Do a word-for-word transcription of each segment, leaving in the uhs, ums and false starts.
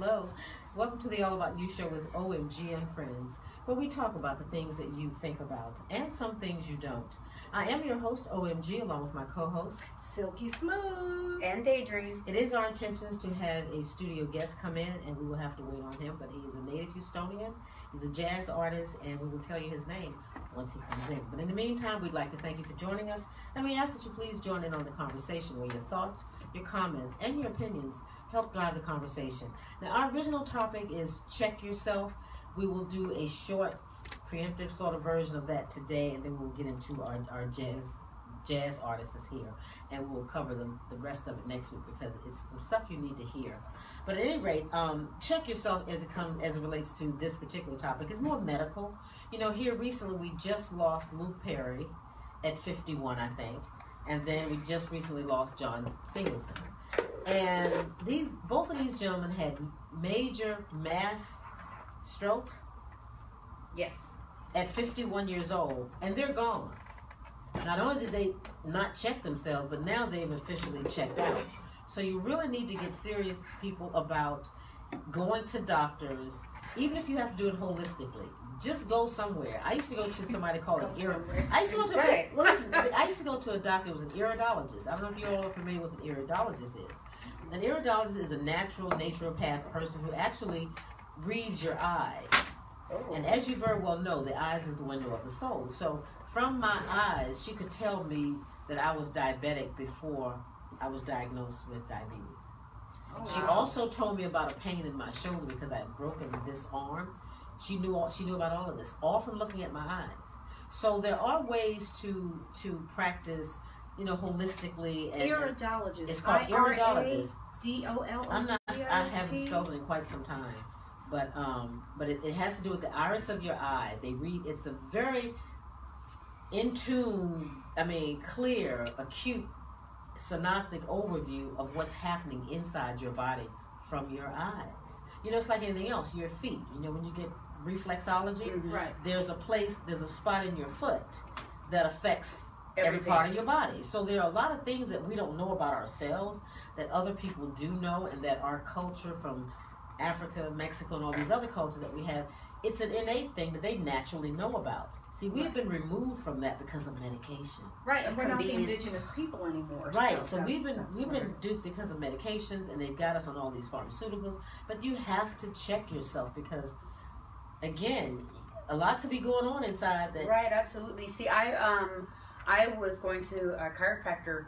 Hello, welcome to the All About You show with O M G and Friends, where we talk about the things that you think about and some things you don't. I am your host, O M G, along with my co-host, Silky Smooth and Daydream. It is our intentions to have a studio guest come in, and we will have to wait on him, but he is a native Houstonian, he's a jazz artist, and we will tell you his name once he comes in. But in the meantime, we'd like to thank you for joining us, and we ask that you please join in on the conversation where your thoughts, your comments, and your opinions help drive the conversation. Now, our original topic is check yourself. We will do a short, preemptive sort of version of that today, and then we'll get into our, our jazz jazz artist is here, and we'll cover the, the rest of it next week because it's some stuff you need to hear. But at any rate, um, check yourself as it comes as it relates to this particular topic. It's more medical. You know, here recently we just lost Luke Perry at fifty-one, I think, and then we just recently lost John Singleton. And these, both of these gentlemen had major mass strokes. Yes. At fifty-one years old, and they're gone. Not only did they not check themselves, but now they've officially checked out. So you really need to get serious, people, about going to doctors, even if you have to do it holistically. Just go somewhere. I used to go to somebody called go an iridologist. I used to go to right. well, listen, I used to go to a doctor who was an iridologist. I don't know if you all are familiar with what an iridologist is. An iridologist is a natural naturopath person who actually reads your eyes. Oh. And as you very well know, the eyes is the window of the soul. So from my eyes, she could tell me that I was diabetic before I was diagnosed with diabetes. Oh, she wow. also told me about a pain in my shoulder because I had broken this arm. She knew all, she knew about all of this, all from looking at my eyes. So there are ways to to practice, you know, holistically. And iridologist. It's called iridologist. D O L O G I S T. I'm not. I haven't spelled it in quite some time, but um, but it, it has to do with the iris of your eye. They read. It's a very in tune. I mean, clear, acute, synoptic overview of what's happening inside your body from your eyes. You know, it's like anything else. Your feet. You know, when you get reflexology, mm-hmm. right. there's a place, there's a spot in your foot that affects everything. Every part of your body. So there are a lot of things that we don't know about ourselves that other people do know, and that our culture from Africa, Mexico, and all these other cultures that we have, it's an innate thing that they naturally know about. See, we've been removed from that because of medication. Right, and we're not the indigenous people anymore. Right, so, so we've been we've been duped because of medications, and they've got us on all these pharmaceuticals. But you have to check yourself because, again, a lot could be going on inside that. Right, absolutely. See, I um, I was going to a chiropractor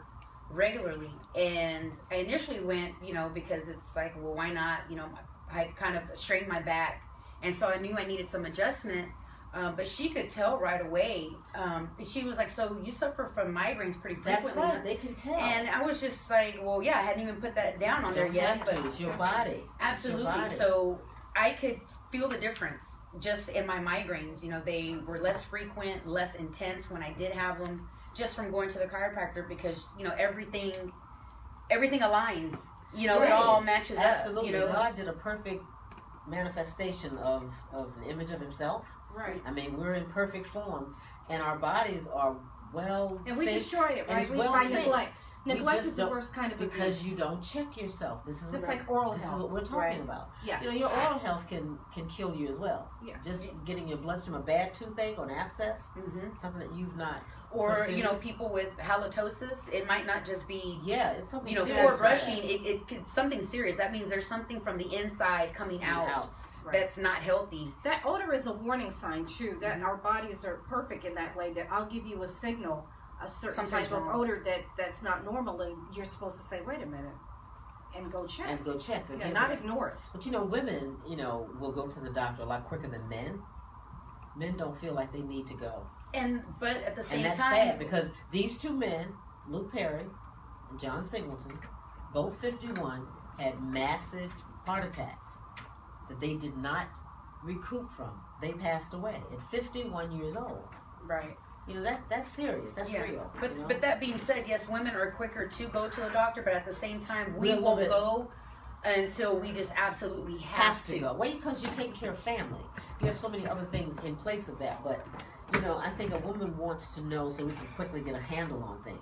regularly, and I initially went, you know, because it's like, well, why not? You know, I kind of strained my back, and so I knew I needed some adjustment. Um, but she could tell right away. Um, she was like, so you suffer from migraines pretty frequently. That's right. They can tell. And I was just like, well, yeah, I hadn't even put that down on there yet. But it's your body. Absolutely. Your body. So I could feel the difference just in my migraines. You know, they were less frequent, less intense when I did have them, just from going to the chiropractor because, you know, everything, everything aligns. You know, right. It all matches Absolutely. Up. Absolutely. You know? God did a perfect manifestation of, of the image of himself. Right. I mean, we're in perfect form, and our bodies are well. And we destroy it, right? We well neglect. Neglect is the worst kind of abuse because you don't check yourself. This is just like oral health. This is what we're talking right. about. Yeah. You know, your oral health can can kill you as well. Yeah. Just yeah. getting your bloodstream, a bad toothache or an abscess, mm-hmm. something that you've not. Or perceived. You know, people with halitosis, it might not just be yeah, it's something. You know, serious, poor brushing. Right. It it could, something serious. That means there's something from the inside coming out. out. Right. That's not healthy. That odor is a warning sign too. That mm-hmm. our bodies are perfect in that way. That I'll give you a signal, a certain Sometimes type of normal. odor that that's not normal, and you're supposed to say, "Wait a minute," and go check. And go check. Again, yeah, not ignore it. But you know, women, you know, will go to the doctor a lot quicker than men. Men don't feel like they need to go. And but at the same time, and that's time, sad because these two men, Luke Perry and John Singleton, both fifty-one, had massive heart attacks that they did not recoup from. They passed away at fifty-one years old. Right. You know, that that's serious. That's yeah. real. But you know? But that being said, yes, women are quicker to go to a doctor, but at the same time, we won't bit. go until we just absolutely have, have to. to go. Well, because you're taking care of family. You have so many other things in place of that. But, you know, I think a woman wants to know so we can quickly get a handle on things.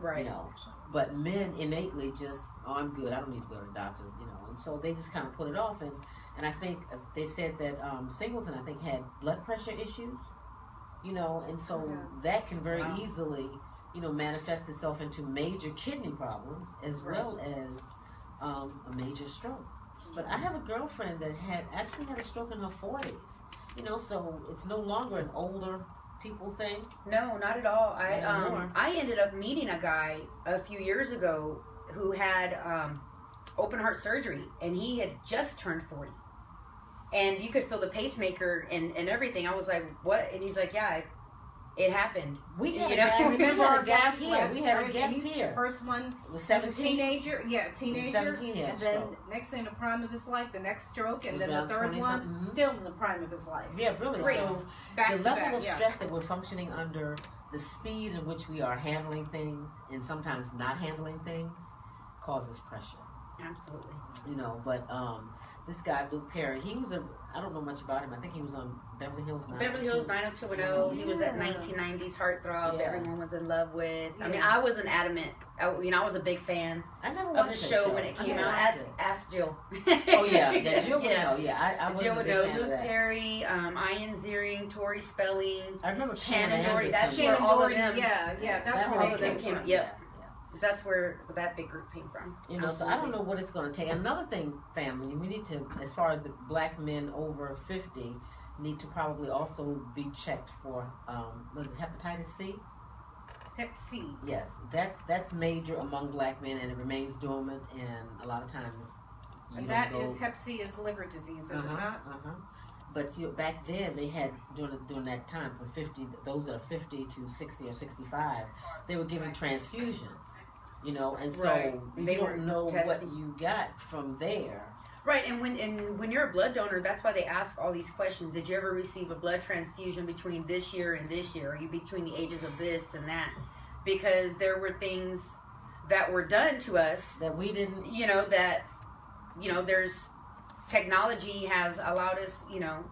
right? You know, but men innately just, oh, I'm good. I don't need to go to the doctors, you know. And so they just kind of put it off. And and I think they said that um, Singleton, I think, had blood pressure issues, you know, and so okay. that can very wow. easily, you know, manifest itself into major kidney problems as right. well as um, a major stroke. But I have a girlfriend that had actually had a stroke in her forties, you know, so it's no longer an older people thing. No, not at all. I um, I ended up meeting a guy a few years ago who had um, open heart surgery, and he had just turned forty. And you could feel the pacemaker and, and everything. I was like, what? And he's like, yeah, I, it happened. We had, you know? a, guy, remember our guest here. We had a guest here. First one was seventeen. A teenager. Yeah, a teenager. seventeen, yeah, and then stroke. Next thing, the prime of his life, the next stroke, and then the third one, mm-hmm. still in the prime of his life. Yeah, really. Great. So back the to level back, of yeah. stress that we're functioning under, the speed in which we are handling things, and sometimes not handling things, causes pressure. Absolutely. You know, but um, this guy, Luke Perry, he was a... I don't know much about him. I think he was on Beverly Hills nine oh two ten. Beverly Hills nine oh two one oh. Yeah. He was that nineteen nineties heartthrob yeah. that everyone was in love with. Yeah. I mean, I was an adamant, I, you know, I was a big fan I never of the show, show when it came out. Ask, ask Jill. Oh, yeah. That Jill would yeah. know. Yeah, I, I was a big know. fan Luke of that. Perry, um, Ian Ziering, Tori Spelling. I remember Shannon Doherty. That's Shannon where all of them. Yeah, yeah. That's, that's where all of them came out. Yep. That's where that big group came from. You know, Absolutely. So I don't know what it's going to take. Another thing, family, we need to, as far as the black men over fifty, need to probably also be checked for, um, was it hepatitis C? Hep C. Yes, that's that's major among black men, and it remains dormant, and a lot of times you and that go, is, hep C is liver disease, is uh-huh, it not? Uh-huh. But you know, back then, they had, during, during that time, from fifty, those that are fifty to sixty or sixty-five, they were giving transfusions. You know, and so right. you they don't know testing. what you got from there. Right, and when and when you're a blood donor, that's why they ask all these questions. Did you ever receive a blood transfusion between this year and this year? Are you between the ages of this and that? Because there were things that were done to us that we didn't, you know, that, you know, there's technology has allowed us, you know,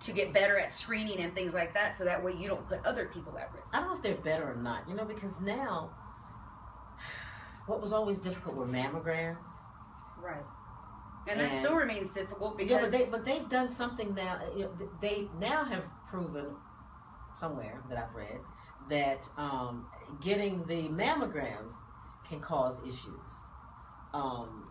to get better at screening and things like that, so that way you don't put other people at risk. I don't know if they're better or not, you know, because now... What was always difficult were mammograms. Right. And, and that still remains difficult because... Yeah, but, they, but they've done something now. You know, they now have proven somewhere that I've read that um, getting the mammograms can cause issues um,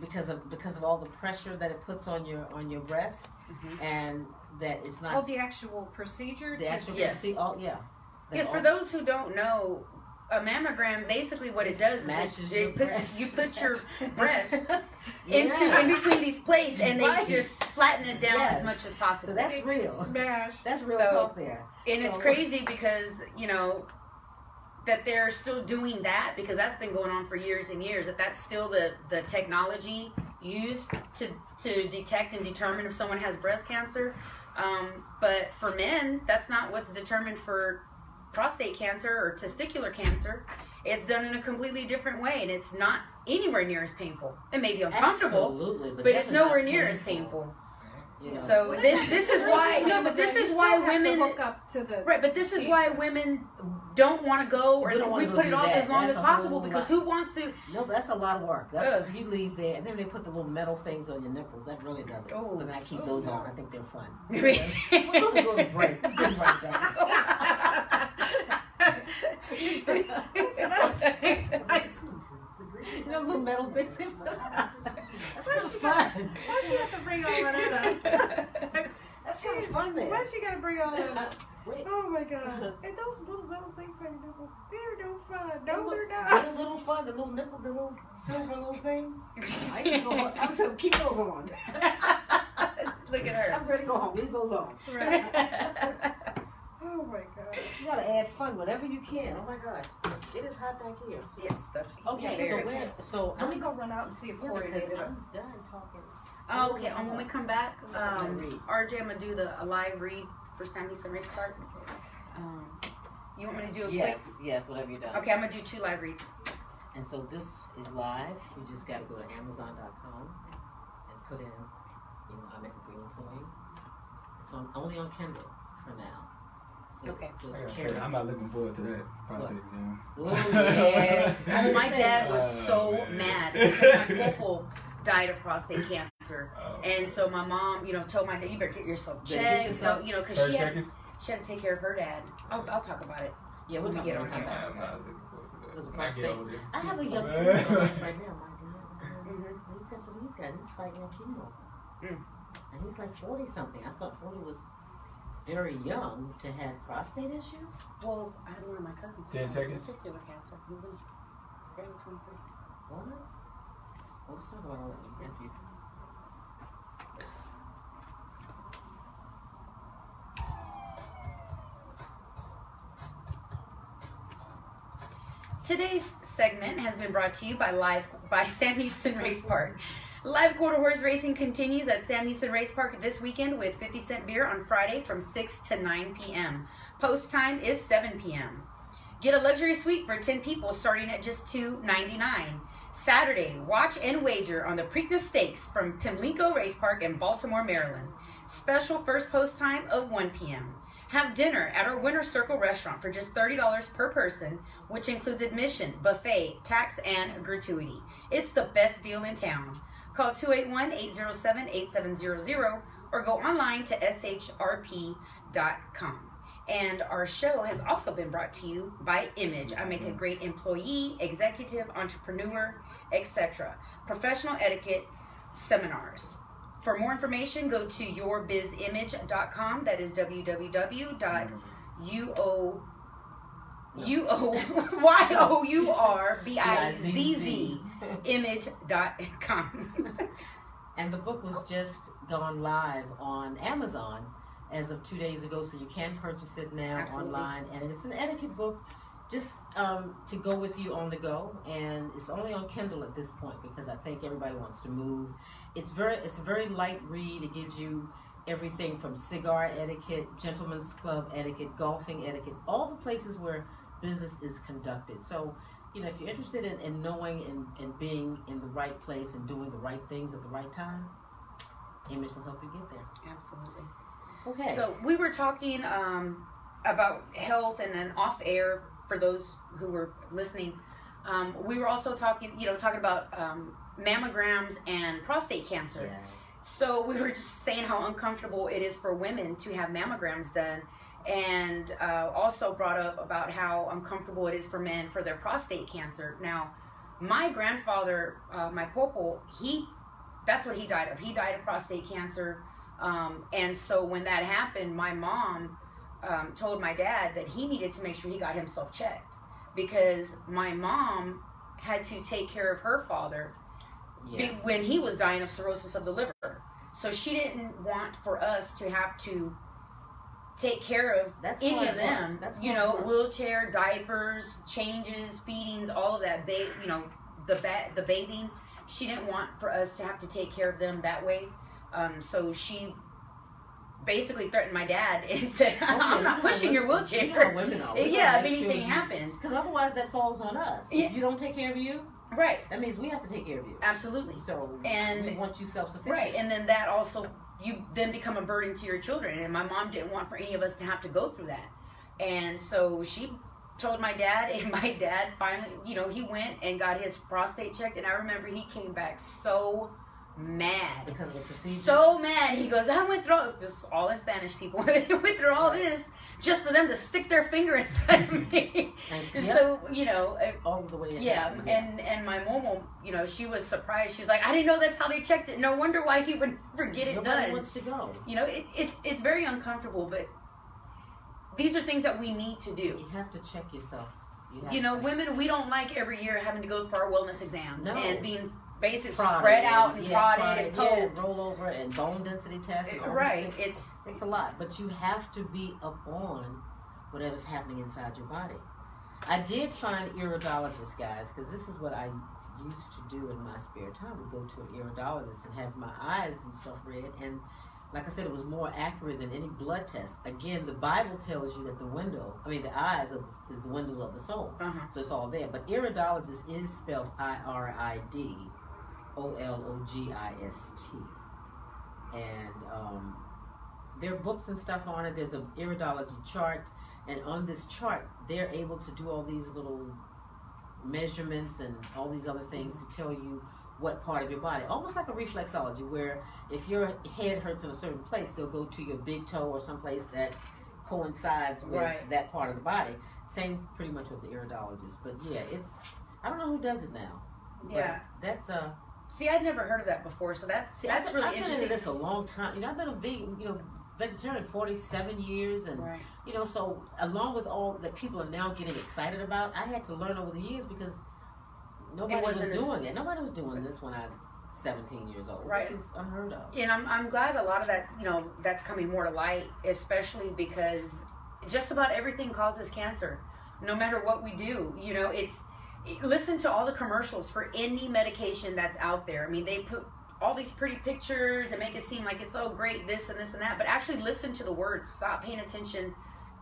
because of because of all the pressure that it puts on your on your breast mm-hmm. and that it's not... Oh, the actual procedure? The actual yes. procedure. Oh, yeah. Yes, all, for those who don't know... A mammogram, basically what it, it does is it, it puts, you put your breast into yeah. in between these plates and they right. just flatten it down yes. as much as possible. So that's it real. Smash. That's real so, talk there. And so, it's crazy because, you know, that they're still doing that because that's been going on for years and years. That that's still the, the technology used to, to detect and determine if someone has breast cancer. Um, but for men, that's not what's determined for prostate cancer or testicular cancer. It's done in a completely different way, and it's not anywhere near as painful. It may be uncomfortable, Absolutely, but, but it's nowhere near painful. as painful. You know. So this this is why no, but this is why women right, but this is why women don't want to go, or we put it off as long as possible because who wants to? No, but that's a lot of work. That's, you leave there, and then they put the little metal things on your nipples. That really does it. Oh, but I keep those on. I think they're fun. We're gonna go to break. We're gonna break that. You know, little metal things. That's kind of fun. Why she have to bring all that up? That's kind of fun there. Why she got to bring all that up? Oh my God. And those little metal things on your nipple, they're no fun. No, they're not. They're a little fun. The little nipple, the little silver little thing. I used to go on. I was going to keep those on. Look at her. I'm ready to go home. Leave those on. Right. Oh my God. You gotta add fun whenever you can. Oh my gosh. It is hot back here. Yes, definitely. Okay, so we're, so let me go run out and see if Corey made it up. I'm done talking. Oh, okay, and when we come back, um, R J, I'm gonna do the a live read for Sam Houston Race Park. Um, you want me to do a quick? Yes, yes, whatever you do. Okay, I'm gonna do two live reads. And so this is live. You just gotta go to amazon dot com and put in, you know, I Make a Green for You. It's on only on Kindle for now. Okay, so it's Carrie. I'm not looking forward to that prostate exam. Oh, yeah. Oh, my dad was so oh, mad because my purple died of prostate cancer. Oh, and so my mom, you know, told my dad, you better get yourself checked. You so, you know, because she, she had to take care of her dad. I'll, I'll talk about it. Yeah, we'll get on that. I'm not looking forward to that. It was a prostate. I have a young kid right now, my dad. Mm-hmm. He says what he's got. He's fighting a chemo. Mm. And he's like forty something. I thought forty was very young to have prostate issues. Well, I had one of my cousins who had testicular cancer. He was barely twenty-three. What? Well, let's talk about all that after you. Today's segment has been brought to you by Live by Sam Houston Race Park. Live quarter horse racing continues at Sam Houston Race Park this weekend with fifty cent beer on Friday from six to nine p m Post time is seven p m Get a luxury suite for ten people starting at just two ninety-nine. Saturday, watch and wager on the Preakness Stakes from Pimlico Race Park in Baltimore, Maryland. Special first post time of one p m Have dinner at our Winter Circle restaurant for just thirty dollars per person, which includes admission, buffet, tax, and gratuity. It's the best deal in town. Call two eight one, eight zero seven, eight seven zero zero or go online to S H R P dot com. And our show has also been brought to you by Image. I make a great employee, executive, entrepreneur, et cetera. Professional etiquette seminars. For more information, go to your biz image dot com. That is w w w dot u o y o u r b i z z image dot com. And the book was just gone live on Amazon as of two days ago, so you can purchase it now. Absolutely. Online. And it's an etiquette book just um, to go with you on the go, and it's only on Kindle at this point because I think everybody wants to move. It's very, it's a very light read. It gives you everything from cigar etiquette, gentlemen's club etiquette, golfing etiquette, all the places where business is conducted. So, you know, if you're interested in, in knowing and, and being in the right place and doing the right things at the right time, Image will help you get there. Absolutely. Okay. So we were talking um, about health, and then off air for those who were listening, um, we were also talking, you know, talking about um, mammograms and prostate cancer. Yeah. So we were just saying how uncomfortable it is for women to have mammograms done, and uh, also brought up about how uncomfortable it is for men for their prostate cancer. Now, my grandfather, uh, my popo, he, that's what he died of. He died of prostate cancer. Um, and so when that happened, my mom um, told my dad that he needed to make sure he got himself checked, because my mom had to take care of her father. Yeah. When he was dying of cirrhosis of the liver. So she didn't want for us to have to take care of That's any of them. That's you know, hard. Wheelchair, diapers, changes, feedings, all of that. Ba you know, the ba the bathing. She didn't want for us to have to take care of them that way. Um, so she basically threatened my dad and said, oh, "I'm not pushing your wheelchair. You know, women are. Yeah, if anything children. happens, because otherwise that falls on us. Yeah. If you don't take care of you." Right. That means we have to take care of you. Absolutely. So and we want you self-sufficient. Right. And then that also, you then become a burden to your children. And my mom didn't want for any of us to have to go through that. And so she told my dad, and my dad finally, you know, he went and got his prostate checked. And I remember he came back so mad. Because of the procedure? So mad. He goes, I went through all, this is all in Spanish, people. I went through all this just for them to stick their finger inside of me. And, yep. So, you know. All the way in. Yeah, yeah. And, and my mom, you know, she was surprised. She was like, I didn't know that's how they checked it. No wonder why he would never get it Nobody done. Nobody wants to go. You know, it, it's, it's very uncomfortable, but these are things that we need to do. You have to check yourself. You, you know, women, we don't like every year having to go for our wellness exams. No. And being basically spread out and prodded and, yeah, and poked. Yeah, roll over and bone density tests. Right. It's it's a lot. But you have to be up on whatever's happening inside your body. I did find iridologists, guys, because this is what I used to do in my spare time. Would go to an iridologist and have my eyes and stuff read. And like I said, it was more accurate than any blood test. Again, the Bible tells you that the window, I mean the eyes of the, is the window of the soul. Uh-huh. So it's all there. But iridologist is spelled I R I D O L O G I S T, and um, there are books and stuff on it. There's an iridology chart. And on this chart, they're able to do all these little measurements and all these other things to tell you what part of your body. Almost like a reflexology, where if your head hurts in a certain place, they'll go to your big toe or someplace that coincides with right. that part of the body. Same pretty much with the iridologist. But yeah, it's, I don't know who does it now. Yeah. That's a... Uh, See, I'd never heard of that before, so that's See, that's I've, really I've interesting. I've been in this a long time. You know, I've been a big, you know, vegetarian forty-seven years, and right. you know, so along with all that people are now getting excited about, I had to learn over the years because nobody was doing it. Nobody was doing this when I was seventeen years old. Right, this is unheard of. And I'm I'm glad a lot of that, you know, that's coming more to light, especially because just about everything causes cancer, no matter what we do. You know, it's. Listen to all the commercials for any medication that's out there. I mean, they put all these pretty pictures and make it seem like it's, oh, great, this and this and that. But actually listen to the words. Stop paying attention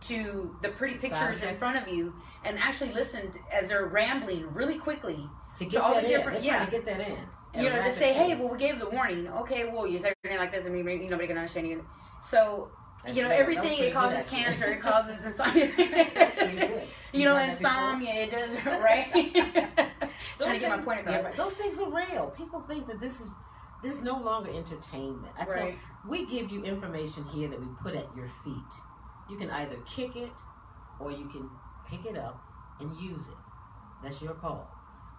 to the pretty pictures Sorry. in front of you and actually listen to, as they're rambling really quickly to, get to all the in. different... Yeah, to get that in. You know, to say, hey, well, we gave the warning. Okay, well, you say everything like this and maybe nobody can understand you. So... That's you know, fair. everything, it causes cancer, it causes insomnia, you know, insomnia, it does, right? Trying to get my point across. Yeah, those things are real. People think that this is, this is no longer entertainment. I right. tell you, we give you information here that we put at your feet. You can either kick it or you can pick it up and use it. That's your call.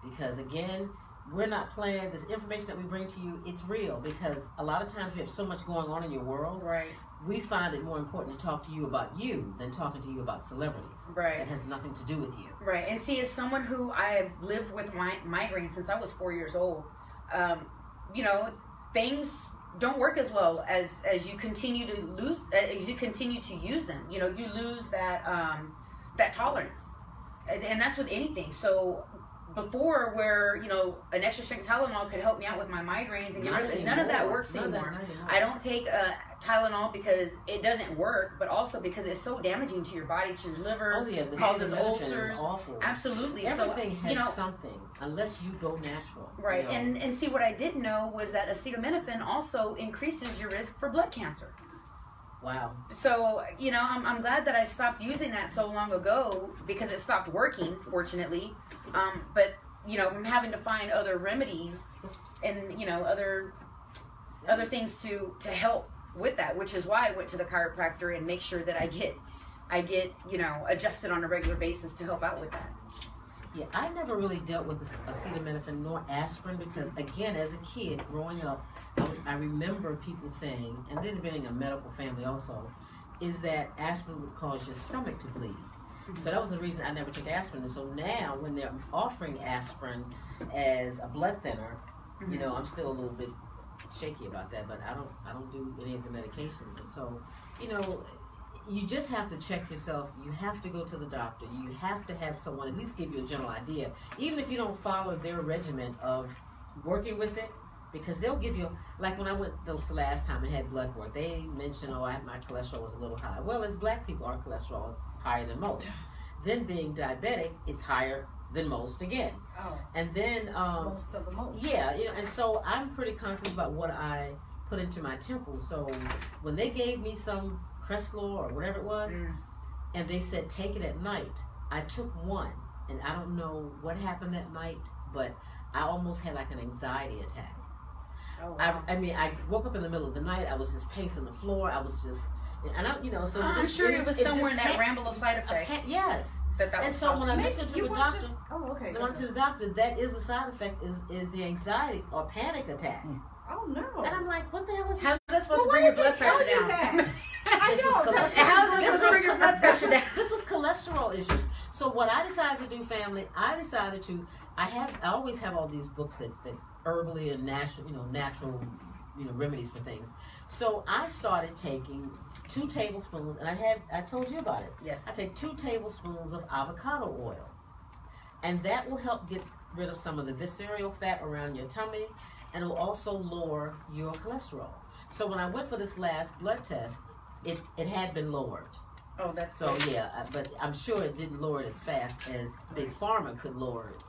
Because again, we're not playing. This information that we bring to you, it's real, because a lot of times you have so much going on in your world. Right. We find it more important to talk to you about you than talking to you about celebrities. Right. That has nothing to do with you. Right. And see, as someone who I have lived with my migraine since I was four years old, um, you know, things don't work as well as, as you continue to lose, as you continue to use them. You know, you lose that, um, that tolerance. And, and that's with anything. So before, where, you know, an extra strength Tylenol could help me out with my migraines, and get rid of, none of that works anymore. I don't take a Tylenol because it doesn't work, but also because it's so damaging to your body, to your liver, oh, yeah, causes ulcers. Absolutely. Everything so, has you know, something, unless you go natural. Right. You know? And and see, what I didn't know was that acetaminophen also increases your risk for blood cancer. Wow. So, you know, I'm, I'm glad that I stopped using that so long ago, because it stopped working, fortunately. Um, but, you know, I'm having to find other remedies and, you know, other other things to, to help with that, which is why I went to the chiropractor and make sure that I get, I get, you know, adjusted on a regular basis to help out with that. Yeah, I never really dealt with acetaminophen nor aspirin because, again, as a kid growing up, I remember people saying, and then being a medical family also, is that aspirin would cause your stomach to bleed. Mm-hmm. So that was the reason I never took aspirin. And so now when they're offering aspirin as a blood thinner, mm-hmm. you know, I'm still a little bit shaky about that, but I don't, I don't do any of the medications. And so, you know, you just have to check yourself. You have to go to the doctor. You have to have someone at least give you a general idea, even if you don't follow their regimen of working with it. Because they'll give you, like when I went those last time and had blood work, they mentioned, oh, I, my cholesterol was a little high. Well, as black people, our cholesterol is higher than most. Then being diabetic, it's higher than most again. Oh. And then... Um, most of the most. Yeah, you know, and so I'm pretty conscious about what I put into my temple. So when they gave me some Crestlor or whatever it was, mm. and they said take it at night, I took one. And I don't know what happened that night, but I almost had like an anxiety attack. Oh, wow. I, I mean, I woke up in the middle of the night. I was just pacing the floor. I was just, and I, you know, so I'm just, sure it was, it was somewhere in that ramble of side effects. Pack, yes. That that and so possible. When I mentioned to you the doctor, just, oh, okay. When I went to the doctor, that is a side effect is is the anxiety or panic attack. Oh no! And I'm like, what the hell is this? How's that supposed well, to bring your blood pressure down? I know. How's that supposed to bring your blood pressure down? This was cholesterol issues. So what I decided to do, family, I decided to. I have. I always have all these books that. that herbally and natural, you know, natural, you know, remedies for things. So I started taking two tablespoons, and I had, I told you about it. Yes. I take two tablespoons of avocado oil, and that will help get rid of some of the visceral fat around your tummy, and it will also lower your cholesterol. So when I went for this last blood test, it, it had been lowered. Oh, that's so, yeah, but I'm sure it didn't lower it as fast as Big Pharma could lower it.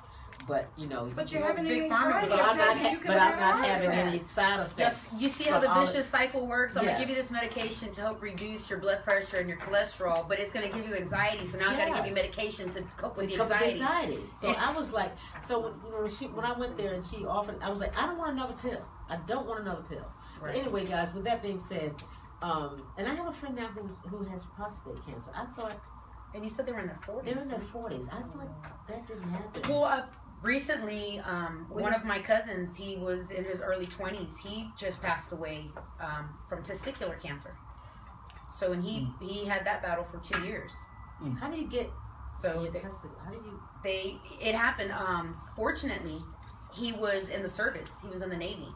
But you know, but you're having big farmer, but I'm not, ha but I'm not having any side effects. Yes, you see how the vicious cycle works. I'm yeah. gonna give you this medication to help reduce your blood pressure and your cholesterol, but it's gonna give you anxiety. So now yes. I gotta give you medication to cope with to the cope anxiety. With anxiety. So yeah. I was like, so when she when I went there and she offered, I was like, I don't want another pill. I don't want another pill. Right. But anyway, guys, with that being said, um, and I have a friend now who's, who has prostate cancer. I thought, and you said they were in their forties. They were in their forties. I thought that didn't happen. Well. Uh, Recently, um, one of my cousins, he was in his early twenties. He just passed away um, from testicular cancer. So, and he mm. he had that battle for two years. Mm. How do you get so? They, how do you? They it happened. Um, fortunately, he was in the service. He was in the Navy,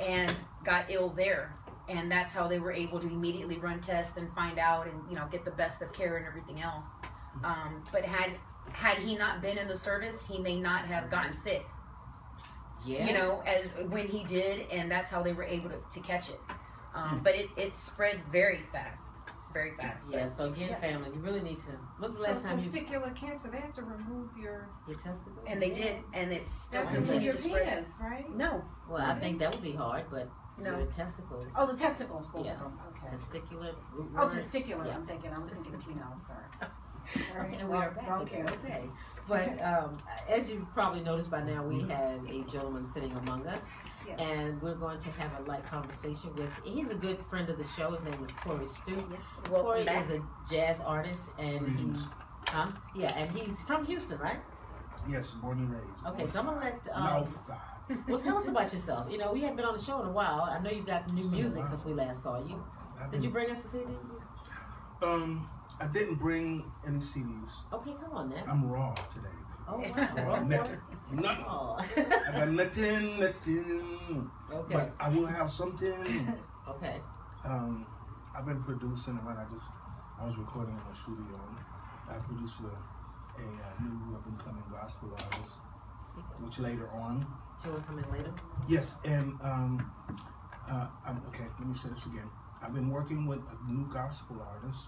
and got ill there. And that's how they were able to immediately run tests and find out, and you know, get the best of care and everything else. Um, but had. Had he not been in the service, he may not have gotten sick. Yeah. You know, as when he did, and that's how they were able to, to catch it. Um, but it, it spread very fast, very fast. Yeah. But, so again, yeah. family, you really need to. What's the so last time testicular you... cancer, they have to remove your your testicles, and they yeah. did, and it's still continued to spread. Penis, right? No. Well, I think that would be hard, but. No. Your testicles. Oh, the testicles. Yeah. Okay. Testicular. Oh, testicular. Yeah. I'm thinking. I was thinking of penile, sir. Sorry, and we are back. Okay, okay. But um, as you probably noticed by now, we have a gentleman sitting among us, yes. and we're going to have a light conversation with. He's a good friend of the show. His name is Corey Stewart. Yes. Well, Corey back. is a jazz artist, and mm-hmm. he's, huh? Yeah, and he's from Houston, right? Yes, born and raised. Okay, North so I'm gonna let. Um, North side. Well, tell us about yourself. You know, we haven't been on the show in a while. I know you've got new music since we last saw you. Did you bring us a C D? Um. I didn't bring any C Ds. Okay, come on now. I'm raw today. Oh, wow. Raw, naked. Nothing. Oh. I got nothing, nothing. Okay. But I will have something. Okay. Um, I've been producing, and I just, I was recording in my studio. I produced a, a, a new up-and-coming gospel artist, which later on. So we'll come in later? Yes, and, um, uh, I'm, okay, let me say this again. I've been working with a new gospel artist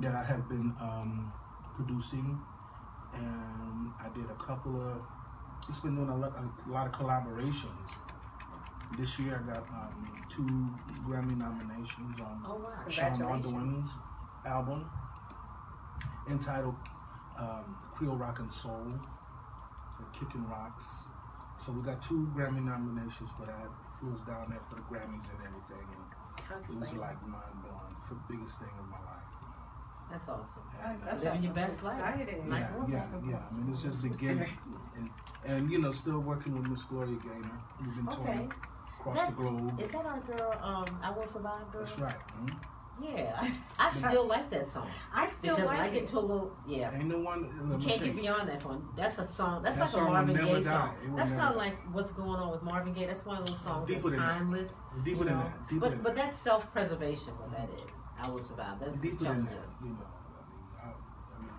that I have been um, producing, and I did a couple of, just been doing a lot, a lot of collaborations. This year I got um, two Grammy nominations on oh, wow. Shawna Antoinne's album, entitled um, Creole Rock and Soul, for Kicking Rocks. So we got two Grammy nominations for that. It was down there for the Grammys and everything, and it was like mind-blowing, for the biggest thing of my life. That's awesome. And, uh, living your best life. Yeah, yeah, yeah. I mean, it's just the game. And, and, you know, still working with Miss Gloria Gaynor. We've been touring okay. across that, the globe. Is that our girl, um, I Will Survive, girl? That's right. Mm -hmm. Yeah. I, I still like that song. I still because like I get it. To a little, yeah. Ain't no one, you can't get beyond that one. That's a song. That's that like song a Marvin Gaye song. That's kind of like what's going on with Marvin Gaye. That's one of those songs Deeper that's timeless. That. Deeper than that. Deeper but, than but that's self-preservation, what that is. I Will Survive. That's deeper than that, you know. I mean, I, I, mean,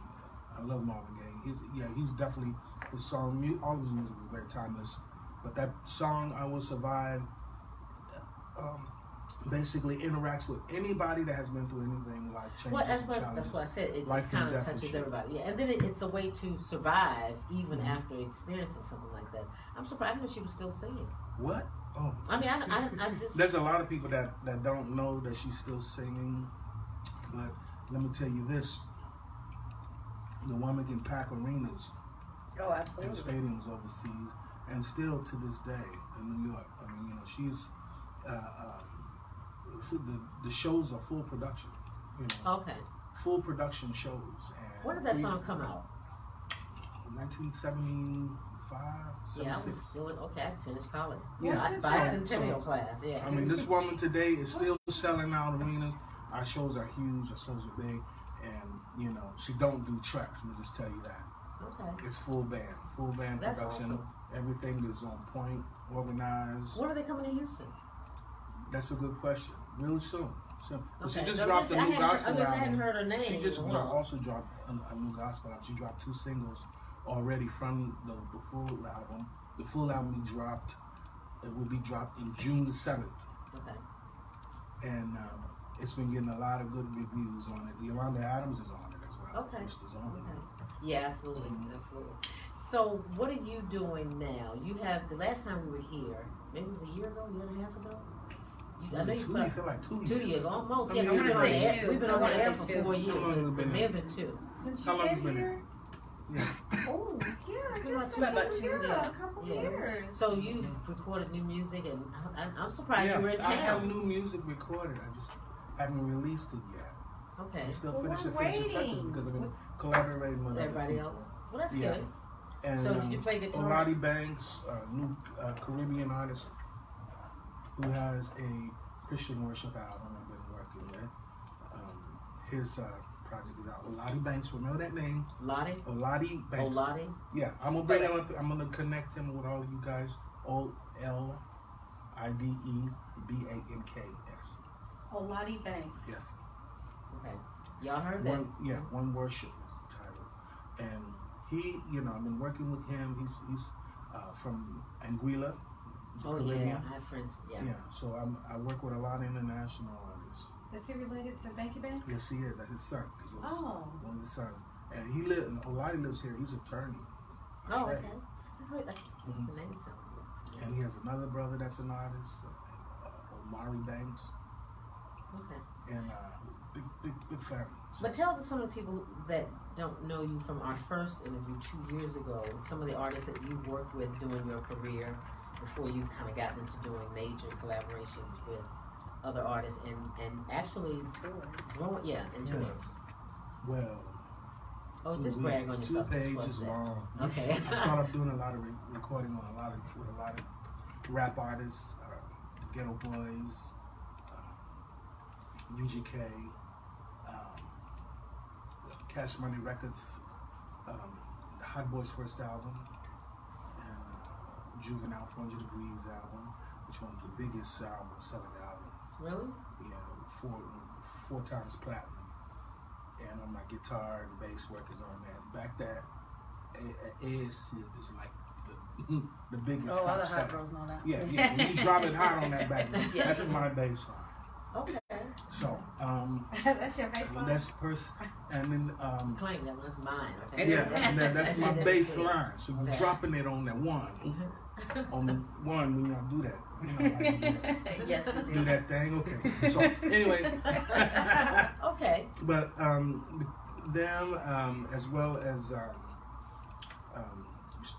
I love Marvin Gaye. He's, yeah, he's definitely his song. All his music is very timeless, but that song "I Will Survive" um, basically interacts with anybody that has been through anything, life changes. Well, that's what, that's what I said. It, it kind of touches everybody. Yeah, and then it, it's a way to survive even mm-hmm. after experiencing something like that. I'm surprised that she was still singing. What? Oh. I mean, I, I, I just... There's a lot of people that, that don't know that she's still singing, but let me tell you this. The woman can pack arenas oh, and stadiums overseas, and still to this day in New York. I mean, you know, she's... Uh, uh, the, the shows are full production. You know, okay. Full production shows. And when did that we, song come out? nineteen seventy... Five, yeah, I was doing okay. I finished college. Yeah, bicentennial class. Yeah. I mean, this woman today is still selling out arenas. Our shows are huge. Our shows are big, and you know she don't do tracks. Let me just tell you that. Okay. It's full band, full band That's production. Awesome. Everything is on point, organized. When are they coming to Houston? That's a good question. Really soon. So, okay. She just no, dropped a new gospel heard, album. I hadn't heard her name. She just oh. also dropped a, a new gospel album. She dropped two singles already from the, the full album. The full album be dropped, it will be dropped in June the seventh. Okay. And um, it's been getting a lot of good reviews on it. Yolanda Adams is on it as well. okay. okay. Yeah, absolutely, mm-hmm. absolutely. So what are you doing now? You have, the last time we were here, maybe it was a year ago, year and a half ago? You, I know you two, put, feel like two years. Two years, almost. I mean, yeah, we've been on air, we've been on air for two. four years. How long has it been? May have been two. Since you've been, been here? Yeah. Oh, yeah, I guess about about two, year, yeah. a couple yeah. years. So you've recorded new music, and I, I, I'm surprised yeah, you were in town. I have new music recorded. I just haven't released it yet. Okay. I'm still well, finishing finishing touches because I've been collaborating with everybody else. Well, that's yeah. good. And, so um, did you play guitar? Olide Banks, a new uh, Caribbean artist who has a Christian worship album I've been working with. Um, his uh, project is out. Olide Banks, remember that name? Olide? Olide Banks. Olide? Yeah, I'm going to bring him up. I'm going to connect him with all you guys. O L I D E B A N K S. Olide Banks. Yes. Okay. Y'all heard that? One, yeah, One Worship is the title. And he, you know, I've been working with him. He's he's uh, from Anguilla. Oh, Caribbean. Yeah, I have friends. Yeah. Yeah, so I'm, I work with a lot of international artists. Is he related to Banky Banks? Yes, he is. That's his son. He's oh. One of his sons. And he lives, Olide lives here. He's an attorney. Oh, okay. I heard that. Mm-hmm. The name yeah. And he has another brother that's an artist, uh, Omari Banks. Okay. And, uh, Big, big, big family. So. But tell some of the people that don't know you from our first interview two years ago, some of the artists that you've worked with during your career before you've kind of gotten into doing major collaborations with other artists and, and actually tours. Yeah, and tours. Well, oh, just brag on yourself. Two pages long. Okay. I started doing a lot of re recording on a lot of, with a lot of rap artists, uh, the Ghetto Boys, uh, U G K. Cash Money Records, um, Hot Boy's first album, and uh, Juvenile four hundred degrees album, which was the biggest album, selling album. Really? Yeah, four, four times platinum. And on my guitar and bass work is on that. Back that, A S C is like the, the biggest. Oh, all the hot girls know that. Yeah, yeah, when you drop it hot on that back, yes. That's my bass line. Okay. So, um, that's your baseline. That's person, and then um, claim that that's mine. Okay. Yeah, and that, that's my baseline. So we're okay. dropping it on that one. Mm-hmm. On the one, we don't do that. You know, I do that. Yes, we do. Do that thing. Okay. So anyway. Okay. But um, them um, as well as um, um,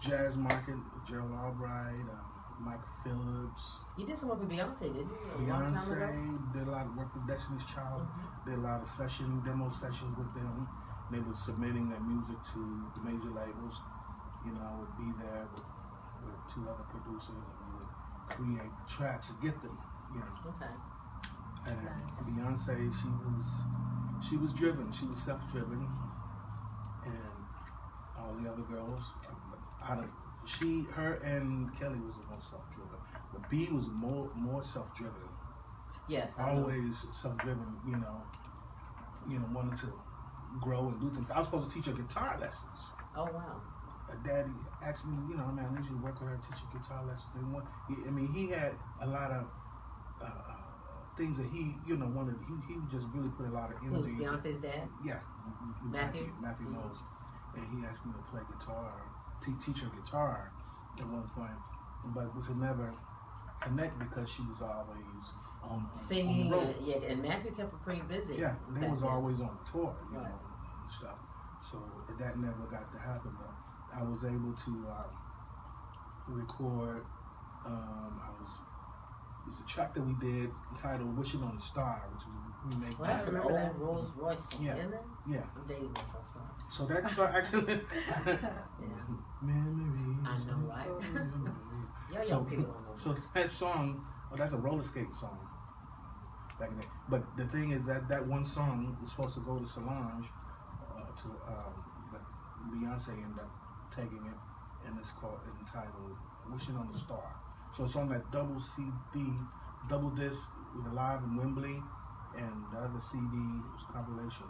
Jazz Market, Gerald Albright. Um, Mike Phillips. You did some work with Beyonce, didn't you? Beyonce, did a lot of work with Destiny's Child. Mm-hmm. Did a lot of session, demo sessions with them. They were submitting their music to the major labels. You know, I would be there with, with two other producers, and we would create the tracks and get them. You know. Okay. And nice. Beyonce, she was, she was driven. She was self-driven, and all the other girls out of. She, her, and Kelly was the most self-driven, but B was more, more self-driven. Yes, I always self-driven. You know, you know, wanting to grow and do things. I was supposed to teach her guitar lessons. Oh wow! Her daddy asked me, you know, man, I need you to work with her, teach her guitar lessons. They want, I mean, he had a lot of uh, uh, things that he, you know, wanted. He, he just really put a lot of energy. Who's Beyonce's dad? Yeah, Matthew. Matthew knows, mm-hmm. and he asked me to play guitar. Teach her guitar at one point, but we could never connect because she was always on, on singing. On the road. Yeah, and Matthew kept her pretty busy. Yeah, they was always on tour, you right. know, and stuff. So that never got to happen. But I was able to uh, record. Um, I was it was a track that we did entitled "Wishing On A Star," which was. Make well, that's an old that. Rolls Royce, yeah. Isn't it? Yeah. I'm dating myself, sorry. So that's actually. Yeah. Memories. I know, right? Y'all young people don't know. So that song, oh, that's a roller skate song. Back in the, but the thing is that that one song was supposed to go to Solange, uh, to, um, but Beyonce ended up taking it, and it's called entitled "Wishing on a Star." So it's on that double C D, double disc with a live in Wembley. And the other C D, it was a compilation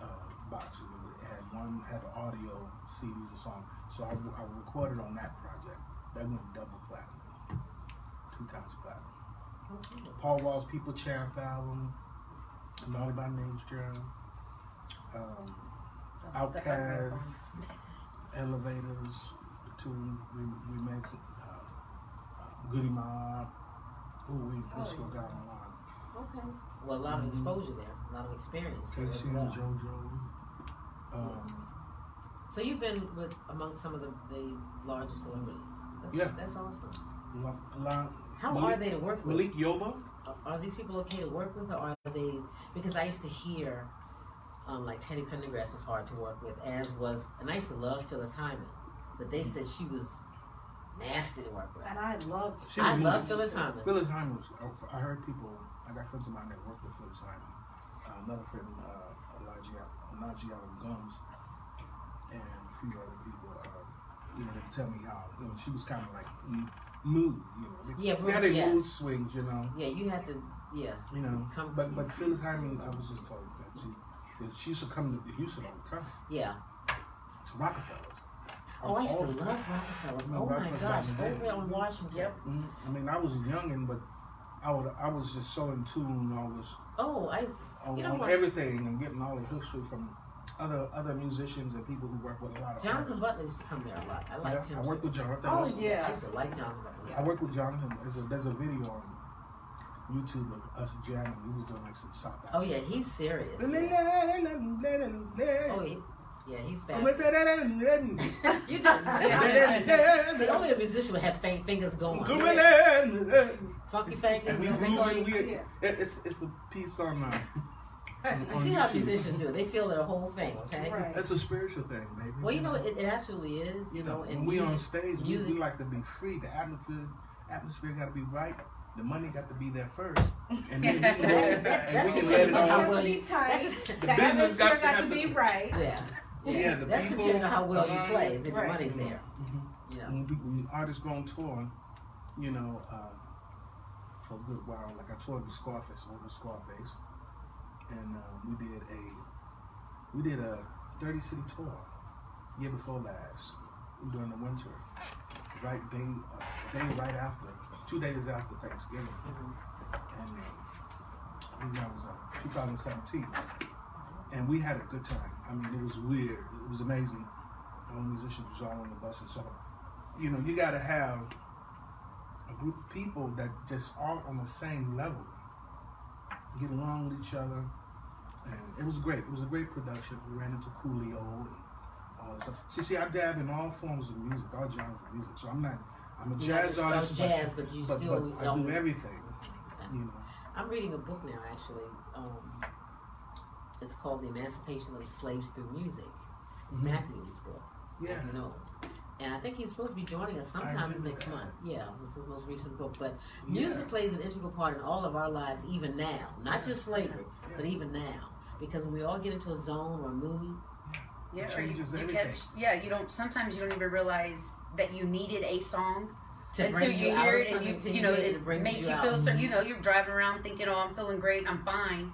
uh, box. It had one had an audio C Ds of song. So I, I recorded on that project. That went double platinum, two times platinum. Okay. Paul Wall's People Champ album, Naughty by Nature, um, Outcasts, Elevators, the two we, we mentioned, uh, Goody Mob. Ooh, we, let's go down a lot. Okay. Well, a lot of exposure there, a lot of experience. Casey and well. JoJo. Um, yeah. So you've been with among some of the, the largest celebrities. That's, yeah. That's awesome. La, la, How Malik, are they to work with? Malik Yoba? Are, are these people okay to work with, or are they, because I used to hear Um, like Teddy Pendergrass was hard to work with, as was, and I used to love Phyllis Hyman, but they said she was nasty to work with. And I loved, she I loved Phyllis Hyman. Phyllis Hyman was, I heard people, I got friends of mine that worked with Phyllis Hyman. Uh, another friend, uh, Elijah, Elijah out of Guns, and a few other people, uh, you know, they tell me how, you know, she was kind of like mood, you know. They, yeah, they had yes. mood swings, you know. Yeah, you had to, yeah. You know, come, but, but Phyllis Hyman, I was just told that she, She used to come to Houston all the time. Yeah. To Rockefellers. Oh, I used to love Rockefellers. Oh my gosh, over on Washington. Yep. Mm-hmm. I mean, I was a youngin', but I would, I was just so in tune. I was. Oh, I. On, you know, on everything and getting all the history from other other musicians and people who work with a lot of. Jonathan Butler used to come there a lot. I liked yeah, him. I worked with Jonathan. Oh also. yeah. I used to like Jonathan Butler. I worked with Jonathan. There's a, there's a video on YouTube of us jamming. We was doing like some sock. Oh yeah, he's serious. Oh yeah, yeah, he's fast. You don't. See, only a musician would have faint fingers going. Funky fingers. And we moving. We, it's it's a piece on. Uh, on you see YouTube. How musicians do it. They feel their whole thing. Okay. Right. That's a spiritual thing, baby. Well, you know it, it absolutely is. You know, when and we music, on stage, we, we like to be free. The atmosphere, atmosphere got to be right. The money got to be there first, and then we can let that, it on. Well you, the that business got to, got to be right. Yeah, yeah. yeah the that's people, contingent on how well you play. If right. the money's there, mm-hmm. yeah. When, we, when artists go on tour, you know, uh, for a good while, like I toured with Scarface, I went with Scarface, and uh, we did a we did a thirty city tour year before last during the winter, right day uh, day right after. Two days after Thanksgiving, and uh, I think that was uh, two thousand seventeen, and we had a good time. I mean, it was weird. It was amazing. All musicians was all on the bus, and so you know, you got to have a group of people that just all on the same level, get along with each other, and it was great. It was a great production. We ran into Coolio and all this stuff. See, see, I dab in all forms of music, all genres of music, so I'm not. I'm a jazz artist, jazz, but, but you but, still but I do everything. You know. I'm reading a book now, actually. Um, it's called The Emancipation of Slaves Through Music. It's mm-hmm. Matthew's book. Yeah. Matthew knows. And I think he's supposed to be joining us sometime next month. Yeah, this is his most recent book. But music yeah. plays an integral part in all of our lives, even now. Not yeah. just slavery, yeah. but even now. Because when we all get into a zone or a mood, yeah, it changes you, everything. You catch, yeah, you don't. Sometimes you don't even realize that you needed a song to until you, you hear it, and you, you know, it, it makes you, you feel certain. You know, you're driving around thinking, "Oh, I'm feeling great, I'm fine,"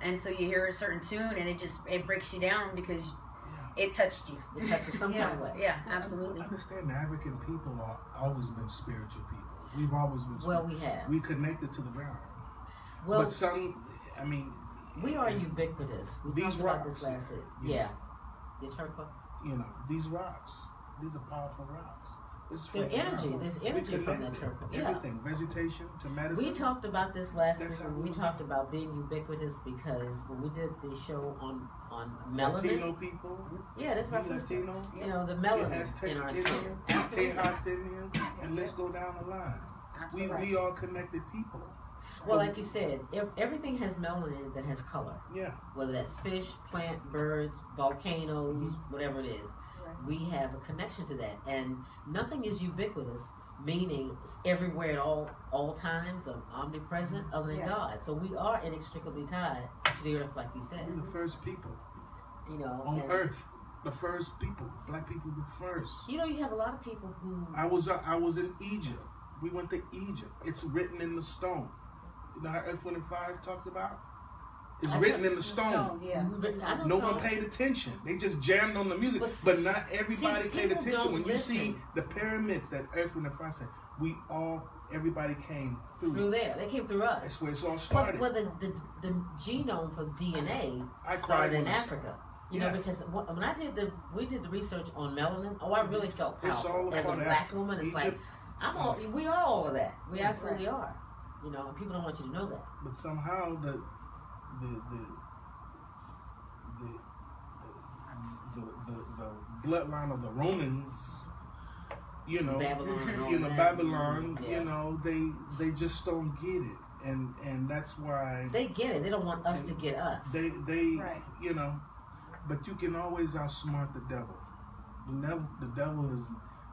and so you hear a certain tune, and it just it breaks you down because yeah. it touched you. It touches some kind of way. Yeah, absolutely. I understand the African people are always been spiritual people. We've always been. Spiritual. Well, we have. We connected to the ground. Well, but some, I mean, we are ubiquitous. We these talked about rocks, this last week. Yeah. yeah. You know, these rocks, these are powerful rocks. It's there's energy, rocks. There's energy from that turquoise. Yeah. Everything, vegetation to medicine. We talked about this last week. We, we talked know. about being ubiquitous because when we did the show on, on melanin. Latino people. Yeah, that's not Latino. You know, the melanin Aztec, in our skin. Tejas Indian, and let's go down the line. We, we are connected people. Well, like you said, everything has melanin that has color. Yeah. Whether that's fish, plant, birds, volcanoes, whatever it is. Right. We have a connection to that. And nothing is ubiquitous, meaning it's everywhere at all all times, or omnipresent, other than yeah. God. So we are inextricably tied to the earth, like you said. We're the first people. You know. On earth. The first people. Black people the first. You know, you have a lot of people who... I was, uh, I was in Egypt. We went to Egypt. It's written in the stone. You know how Earth, Wind, and Fire is talked about? It's I written in the stone. stone yeah. mm-hmm. No one paid attention. They just jammed on the music. But, but not everybody see, paid attention. When listen. you see the pyramids that Earth, Wind, and Fire said, we all, everybody came through. Through there. They came through us. That's where it's all started. Well, well the, the, the genome for D N A I started in Africa. You yeah. know, because when I did the, we did the research on melanin, oh, I really felt powerful. It's as a black woman, it's Egypt, like, I'm all, we are all of that. We absolutely right. are. You know, and people don't want you to know that. But somehow the, the, the, the, the, the, the bloodline of the Romans, you know, Babylon, you know, Babylon, yeah. you know, they, they just don't get it. And, and that's why. They get it. They don't want us to get us. They, they, right. you know. But you can always outsmart the devil. The devil, the devil